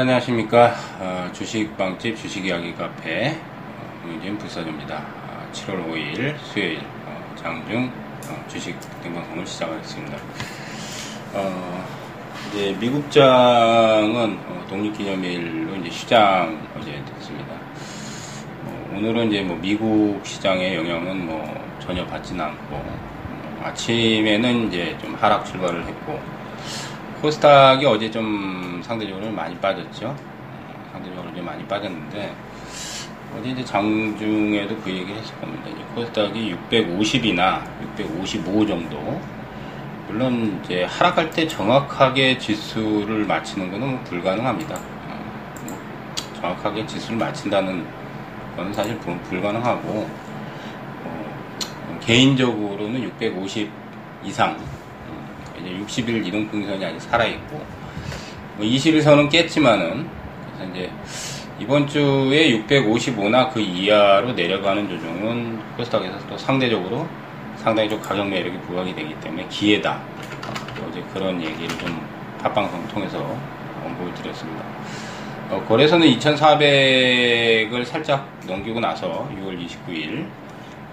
안녕하십니까. 주식방집 주식이야기 카페 문진 불사조입니다. 7월 5일 수요일 장중 주식 등방송을 시작하겠습니다. 이제 미국장은 독립기념일로 이제 휴장 어제 됐습니다. 오늘은 이제 뭐 미국 시장의 영향은 뭐 전혀 받지는 않고, 아침에는 이제 좀 하락 출발을 했고, 코스닥이 어제 좀 상대적으로 많이 빠졌죠. 상대적으로 좀 많이 빠졌는데, 어제 이제 장중에도 그 얘기를 했을 겁니다. 이제 코스닥이 650이나 655 정도, 물론 이제 하락할 때 정확하게 지수를 맞히는 것은 뭐 불가능합니다. 정확하게 지수를 맞힌다는 건 사실 불가능하고, 개인적으로는 650 이상, 이제 60일 이동평균선이 아직 살아있고, 20일선은 깼지만은, 그래서 이제, 이번 주에 655나 그 이하로 내려가는 조정은 코스닥에서 또 상대적으로 상당히 좀 가격 매력이 부각이 되기 때문에 기회다. 어제 그런 얘기를 좀 팟방송 통해서 언급을 드렸습니다. 거래소는 2400을 살짝 넘기고 나서 6월 29일,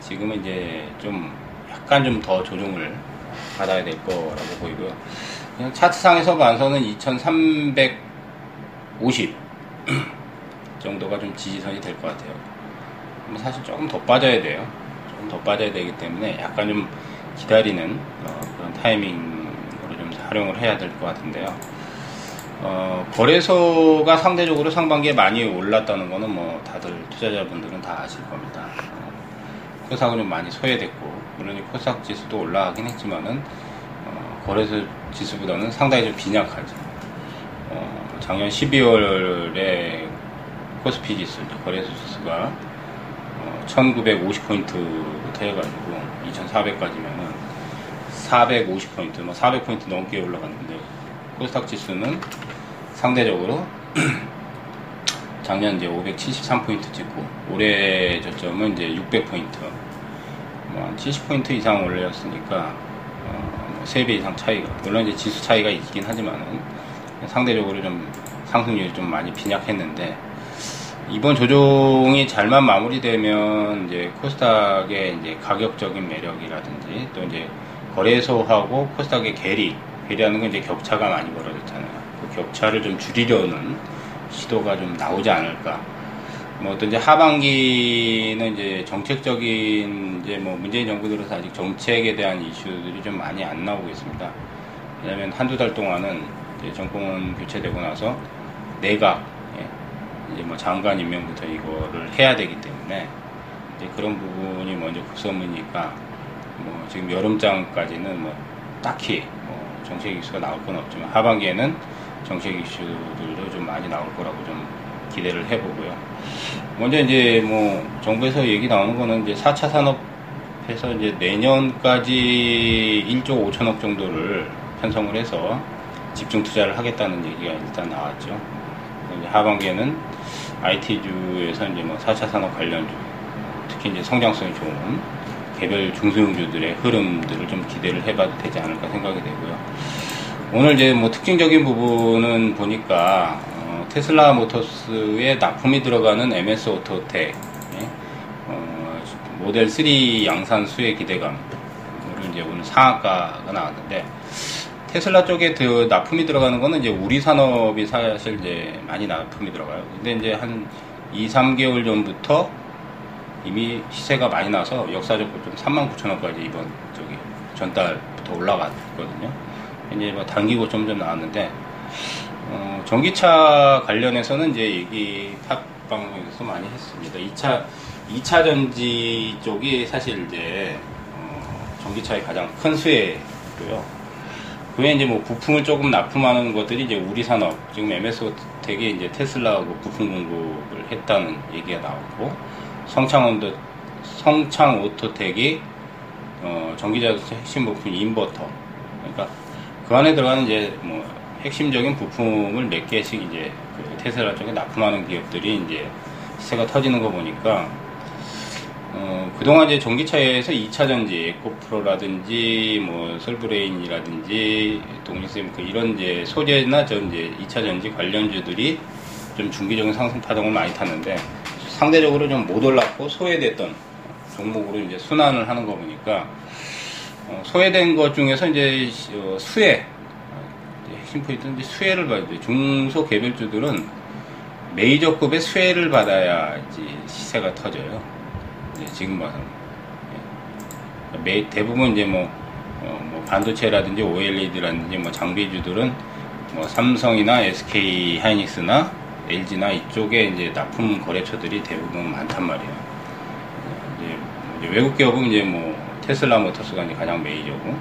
지금은 이제 좀 약간 좀 더 조정을 받아야 될 거라고 보이고요. 그냥 차트상에서 봐서는 2350 정도가 좀 지지선이 될 것 같아요. 사실 조금 더 빠져야 돼요. 조금 더 빠져야 되기 때문에 약간 좀 기다리는 그런 타이밍으로 좀 활용을 해야 될 것 같은데요. 거래소가 상대적으로 상반기에 많이 올랐다는 거는 뭐 다들 투자자분들은 다 아실 겁니다. 코스닥은 좀 많이 소외됐고, 물론 코스닥 지수도 올라가긴 했지만은, 거래소 지수보다는 상당히 좀 빈약하죠. 작년 12월에 코스피 지수, 거래소 지수가 1950포인트부터 해가지고 2400까지면은 450포인트, 뭐 400포인트 넘게 올라갔는데, 코스닥 지수는 상대적으로 작년 이제 573포인트 찍고, 올해 저점은 이제 600포인트, 뭐 한 70포인트 이상 올렸으니까, 3배 이상 차이가, 물론 이제 지수 차이가 있긴 하지만은, 상대적으로 좀 상승률이 좀 많이 빈약했는데, 이번 조정이 잘만 마무리되면, 이제 코스닥의 이제 가격적인 매력이라든지, 또 이제 거래소하고 코스닥의 괴리라는 건 이제 격차가 많이 벌어졌잖아요. 그 격차를 좀 줄이려는 시도가 좀 나오지 않을까. 뭐 또 이제 하반기는 이제 정책적인, 이제 뭐 문재인 정부 들어서 아직 정책에 대한 이슈들이 좀 많이 안 나오고 있습니다. 왜냐면 한두 달 동안은 이제 정권 교체되고 나서 내각, 이제 뭐 장관 임명부터 이거를 해야 되기 때문에 이제 그런 부분이 먼저 급선무니까, 뭐 지금 여름장까지는 뭐 딱히 뭐 정책 이슈가 나올 건 없지만, 하반기에는 정책 이슈들도 좀 많이 나올 거라고 좀 기대를 해보고요. 먼저 이제 뭐 정부에서 얘기 나오는 거는 이제 4차 산업에서 이제 내년까지 1조 5천억 정도를 편성을 해서 집중 투자를 하겠다는 얘기가 일단 나왔죠. 이제 하반기에는 IT주에서 이제 뭐 4차 산업 관련주, 특히 이제 성장성이 좋은 개별 중소형주들의 흐름들을 좀 기대를 해봐도 되지 않을까 생각이 되고요. 오늘 이제 뭐 특징적인 부분은 보니까, 테슬라 모터스에 납품이 들어가는 MS 오토텍, 모델 3 양산 수혜 기대감을 이제 오늘 상한가가 나왔는데, 테슬라 쪽에 납품이 들어가는 거는 이제 우리 산업이 사실 이제 많이 납품이 들어가요. 근데 이제 한 2, 3개월 전부터 이미 시세가 많이 나서 역사적으로 좀 39,000원까지 이번 저기 전달부터 올라갔거든요. 이제 뭐 단기 고점 나왔는데, 전기차 관련해서는 이제 얘기 팟방송에서 많이 했습니다. 2차 전지 쪽이 사실 이제, 전기차의 가장 큰 수혜고요. 그 외에 이제 뭐 부품을 조금 납품하는 것들이 이제 우리 산업, 지금 MS 오토텍이 이제 테슬라하고 부품 공급을 했다는 얘기가 나왔고, 성창 오토텍이, 전기자동차 핵심 부품 인버터. 그러니까 그 안에 들어가는 이제 뭐 핵심적인 부품을 몇 개씩 이제 그 테슬라 쪽에 납품하는 기업들이 이제 시세가 터지는 거 보니까, 그동안 이제 전기차에서 2차전지, 에코프로라든지, 뭐, 솔브레인이라든지, 동신샘, 이런 이제 소재나 전지, 2차전지 관련주들이 좀 중기적인 상승 파동을 많이 탔는데, 상대적으로 좀 못 올랐고 소외됐던 종목으로 이제 순환을 하는 거 보니까, 소외된 것 중에서 이제 수혜, 핵심 포인트는 이제 수혜를 받아야지. 중소 개별주들은 메이저급의 수혜를 받아야지 시세가 터져요. 이제 지금 봐서. 대부분 이제 뭐 반도체라든지 OLED라든지 뭐 장비주들은 뭐 삼성이나 SK 하이닉스나 LG나 이쪽에 이제 납품 거래처들이 대부분 많단 말이에요. 이제 외국 기업은 이제 뭐 테슬라 모터스가 이제 가장 메이저고,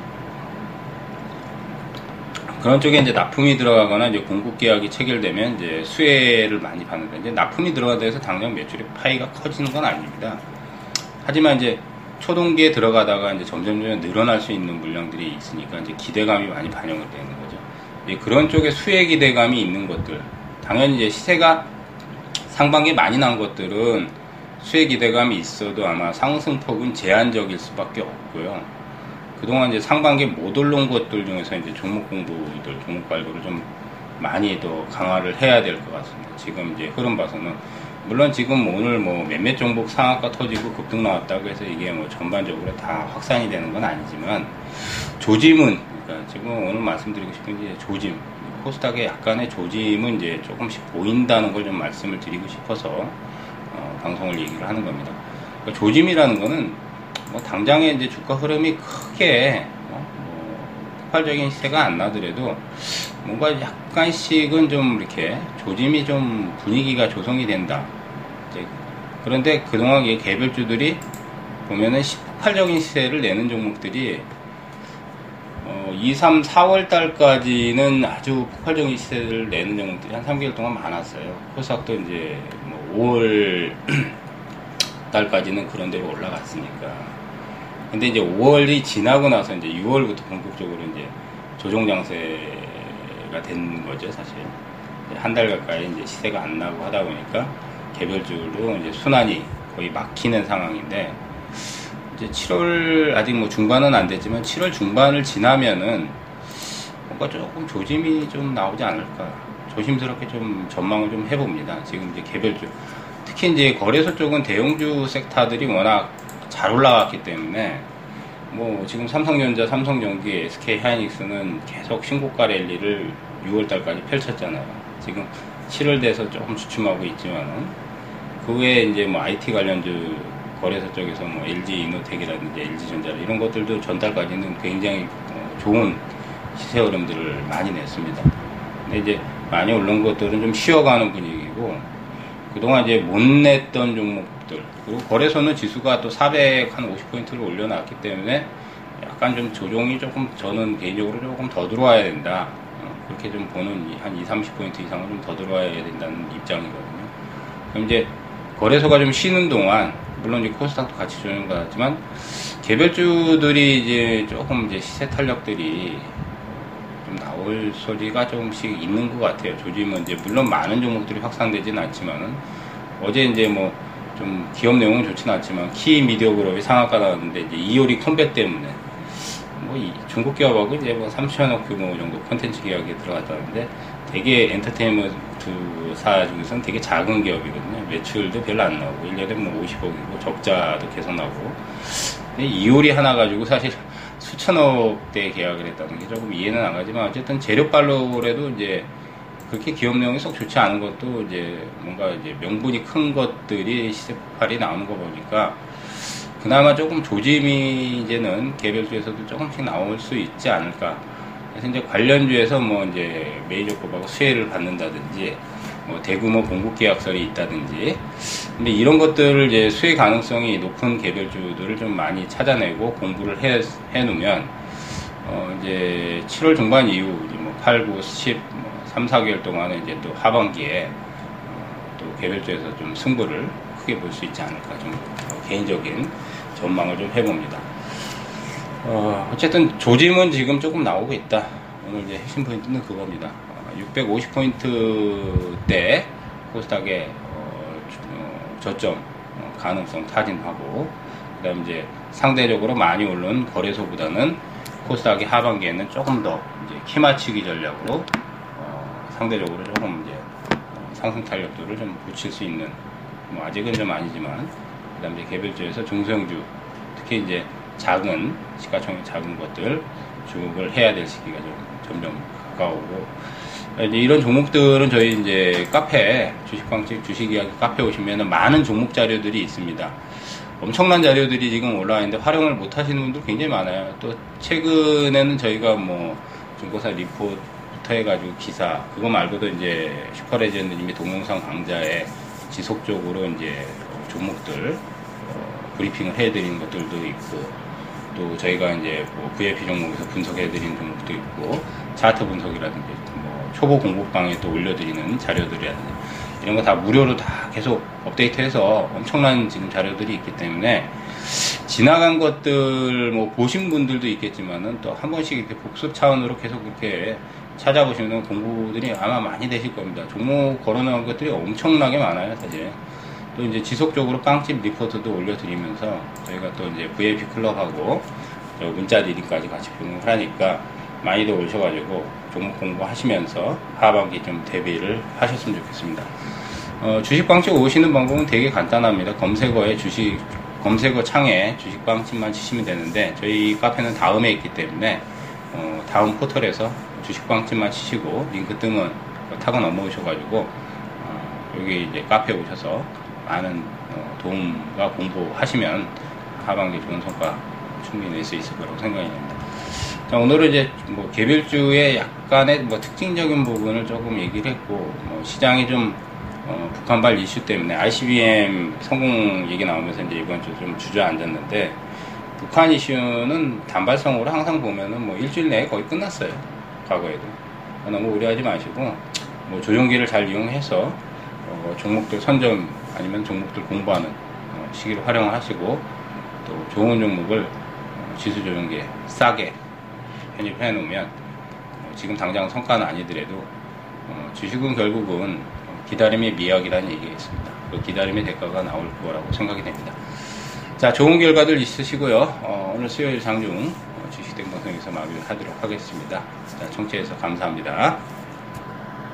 그런 쪽에 이제 납품이 들어가거나 이제 공급 계약이 체결되면 이제 수혜를 많이 받는데, 이제 납품이 들어가다 해서 당장 매출의 파이가 커지는 건 아닙니다. 하지만 이제 초동기에 들어가다가 이제 점점 늘어날 수 있는 물량들이 있으니까 이제 기대감이 많이 반영이 되는 거죠. 이제 그런 쪽에 수혜 기대감이 있는 것들, 당연히 이제 시세가 상반기에 많이 난 것들은 수혜 기대감이 있어도 아마 상승폭은 제한적일 수밖에 없고요. 그동안 이제 상반기에 못 올라온 것들 중에서 이제 종목 공부들, 종목 발굴을 좀 많이 더 강화를 해야 될 것 같습니다. 지금 이제 흐름 봐서는. 물론 지금 오늘 뭐 몇몇 종목 상한가 터지고 급등 나왔다고 해서 이게 뭐 전반적으로 다 확산이 되는 건 아니지만, 조짐은, 그러니까 지금 오늘 말씀드리고 싶은 게 조짐, 코스닥의 약간의 조짐은 이제 조금씩 보인다는 걸 좀 말씀을 드리고 싶어서 방송을 얘기를 하는 겁니다. 그러니까 조짐이라는 거는 뭐 당장에 이제 주가 흐름이 크게 폭발적인 시세가 안 나더라도 뭔가 약간씩은 좀 이렇게 조짐이 좀 분위기가 조성이 된다. 이제 그런데 그동안 개별주들이 보면은 폭발적인 시세를 내는 종목들이 2, 3, 4월 달까지는 아주 폭발적인 시세를 내는 종목들이 한 3개월 동안 많았어요. 코스닥도 이제 뭐 5월 달까지는 그런 데로 올라갔으니까. 근데 이제 5월이 지나고 나서 이제 6월부터 본격적으로 이제 조정 장세가 된 거죠, 사실. 한 달 가까이 이제 시세가 안 나고 하다 보니까 개별적으로 이제 순환이 거의 막히는 상황인데, 이제 7월, 아직 뭐 중반은 안 됐지만 7월 중반을 지나면은 뭔가 조금 조짐이 좀 나오지 않을까. 조심스럽게 좀 전망을 좀 해봅니다. 지금 이제 개별주. 특히 이제 거래소 쪽은 대형주 섹터들이 워낙 잘 올라왔기 때문에, 뭐 지금 삼성전자, 삼성전기, SK하이닉스는 계속 신고가 랠리를 6월달까지 펼쳤잖아요. 지금 7월 돼서 조금 주춤하고 있지만은, 그 외에 이제 뭐 IT 관련주 거래소 쪽에서 뭐 LG 이노텍이라든지 LG전자 이런 것들도 전달까지는 굉장히 좋은 시세 흐름들을 많이 냈습니다. 근데 이제 많이 올라온 것들은 좀 쉬어가는 분위기고, 그동안 이제 못 냈던 종목들, 그리고 거래소는 지수가 또 450포인트를 올려놨기 때문에 약간 좀 조정이 조금, 저는 개인적으로 조금 더 들어와야 된다, 그렇게 좀 보는, 한 2, 30포인트 이상은 좀 더 들어와야 된다는 입장이거든요. 그럼 이제 거래소가 좀 쉬는 동안, 물론 이제 코스닥도 같이 조정을 받았지만, 개별주들이 이제 조금 이제 시세 탄력들이 좀 나올 소리가 조금씩 있는 것 같아요. 조짐은 이제 물론 많은 종목들이 확산되진 않지만은, 어제 이제 뭐 좀 기업 내용은 좋진 않지만 키 미디어 그룹이 상한가 나왔는데, 이제 이효리 컴백 때문에 뭐 이 중국 기업하고 이제 뭐 3천억 규모 정도 콘텐츠 계약에 들어갔다는데, 되게 엔터테인먼트사 중에서는 되게 작은 기업이거든요. 매출도 별로 안 나오고 1년에 뭐 50억이고 적자도 계속 나오고. 근데 이효리 하나 가지고 사실 수천억대 계약을 했다는 게 조금 이해는 안 가지만, 어쨌든 재료빨로라도 이제 그렇게 기업 내용이 썩 좋지 않은 것도 이제 뭔가 이제 명분이 큰 것들이 시세 폭발이 나오는 거 보니까, 그나마 조금 조짐이 이제는 개별주에서도 조금씩 나올 수 있지 않을까. 그래서 이제 관련주에서 뭐 이제 메이저급하고 수혜를 받는다든지, 뭐 대규모 공급 계약설이 있다든지, 근데 이런 것들을 이제 수혜 가능성이 높은 개별주들을 좀 많이 찾아내고 공부를 해놓으면, 이제 7월 중반 이후 이제 뭐 8, 9, 10, 뭐 3, 4개월 동안에 이제 또 하반기에 또 개별주에서 좀 승부를 크게 볼 수 있지 않을까, 좀 개인적인 전망을 좀 해봅니다. 어쨌든 조짐은 지금 조금 나오고 있다. 오늘 이제 핵심 포인트는 그겁니다. 650포인트대 코스닥의 저점 가능성 타진하고, 그다음 이제 상대적으로 많이 오른 거래소보다는 코스닥이 하반기에는 조금 더 이제 키맞추기 전략으로 상대적으로 조금 이제 상승 탄력도를 좀 붙일 수 있는, 뭐 아직은 좀 아니지만, 그다음 이제 개별주에서 중성주, 특히 이제 작은 시가총액 작은 것들 주목을 해야 될 시기가 좀 점점 가까우고, 이제 이런 종목들은 저희 이제 카페 주식방식 주식이야기 카페 오시면은 많은 종목 자료들이 있습니다. 엄청난 자료들이 지금 올라와 있는데 활용을 못 하시는 분들 굉장히 많아요. 또 최근에는 저희가 뭐 중고사 리포트부터 해가지고 기사, 그거 말고도 이제 슈퍼레전드님이 동영상 강좌에 지속적으로 이제 종목들 브리핑을 해드리는 것들도 있고, 또 저희가 이제 뭐 VIP 종목에서 분석해드리는 종목도 있고, 차트 분석이라든지 뭐 초보 공부방에 또 올려드리는 자료들이라든지 이런 거 다 무료로 다 계속 업데이트해서 엄청난 지금 자료들이 있기 때문에 지나간 것들 뭐 보신 분들도 있겠지만은 또 한 번씩 이렇게 복습 차원으로 계속 이렇게 찾아보시면 공부들이 아마 많이 되실 겁니다. 종목 걸어놓은 것들이 엄청나게 많아요, 사실. 또 이제 지속적으로 빵집 리포트도 올려드리면서 저희가 또 이제 VIP 클럽하고 문자 리딩까지 같이 병행을 하니까 많이들 오셔가지고 종목 공부하시면서 하반기 좀 대비를 하셨으면 좋겠습니다. 주식방식 오시는 방법은 되게 간단합니다. 검색어에 검색어 창에 주식방식만 치시면 되는데, 저희 카페는 다음에 있기 때문에 다음 포털에서 주식방식만 치시고 링크 뜨면 타고 넘어오셔가지고 여기 이제 카페 오셔서 많은 도움과 공부하시면 하반기 좋은 성과 충분히 낼 수 있을 거라고 생각이 됩니다. 자, 오늘은 이제 뭐 개별주의 약간의 뭐 특징적인 부분을 조금 얘기를 했고, 뭐 시장이 좀 북한발 이슈 때문에 ICBM 성공 얘기 나오면서 이제 이번 주 좀 주저앉았는데, 북한 이슈는 단발성으로 항상 보면은 뭐 일주일 내에 거의 끝났어요. 과거에도. 너무 우려하지 마시고 뭐 조정기를 잘 이용해서 종목들 선정 아니면 종목들 공부하는 시기로 활용을 하시고, 또 좋은 종목을 지수 조정기에 싸게 편입해 놓으면 지금 당장 성과는 아니더라도 주식은 결국은 기다림의 미학이라는 얘기가 있습니다. 그 기다림의 대가가 나올 거라고 생각이 됩니다. 자, 좋은 결과들 있으시고요. 오늘 수요일 장중 주식된 방송에서 마무리하도록 하겠습니다. 자, 청취해서 감사합니다.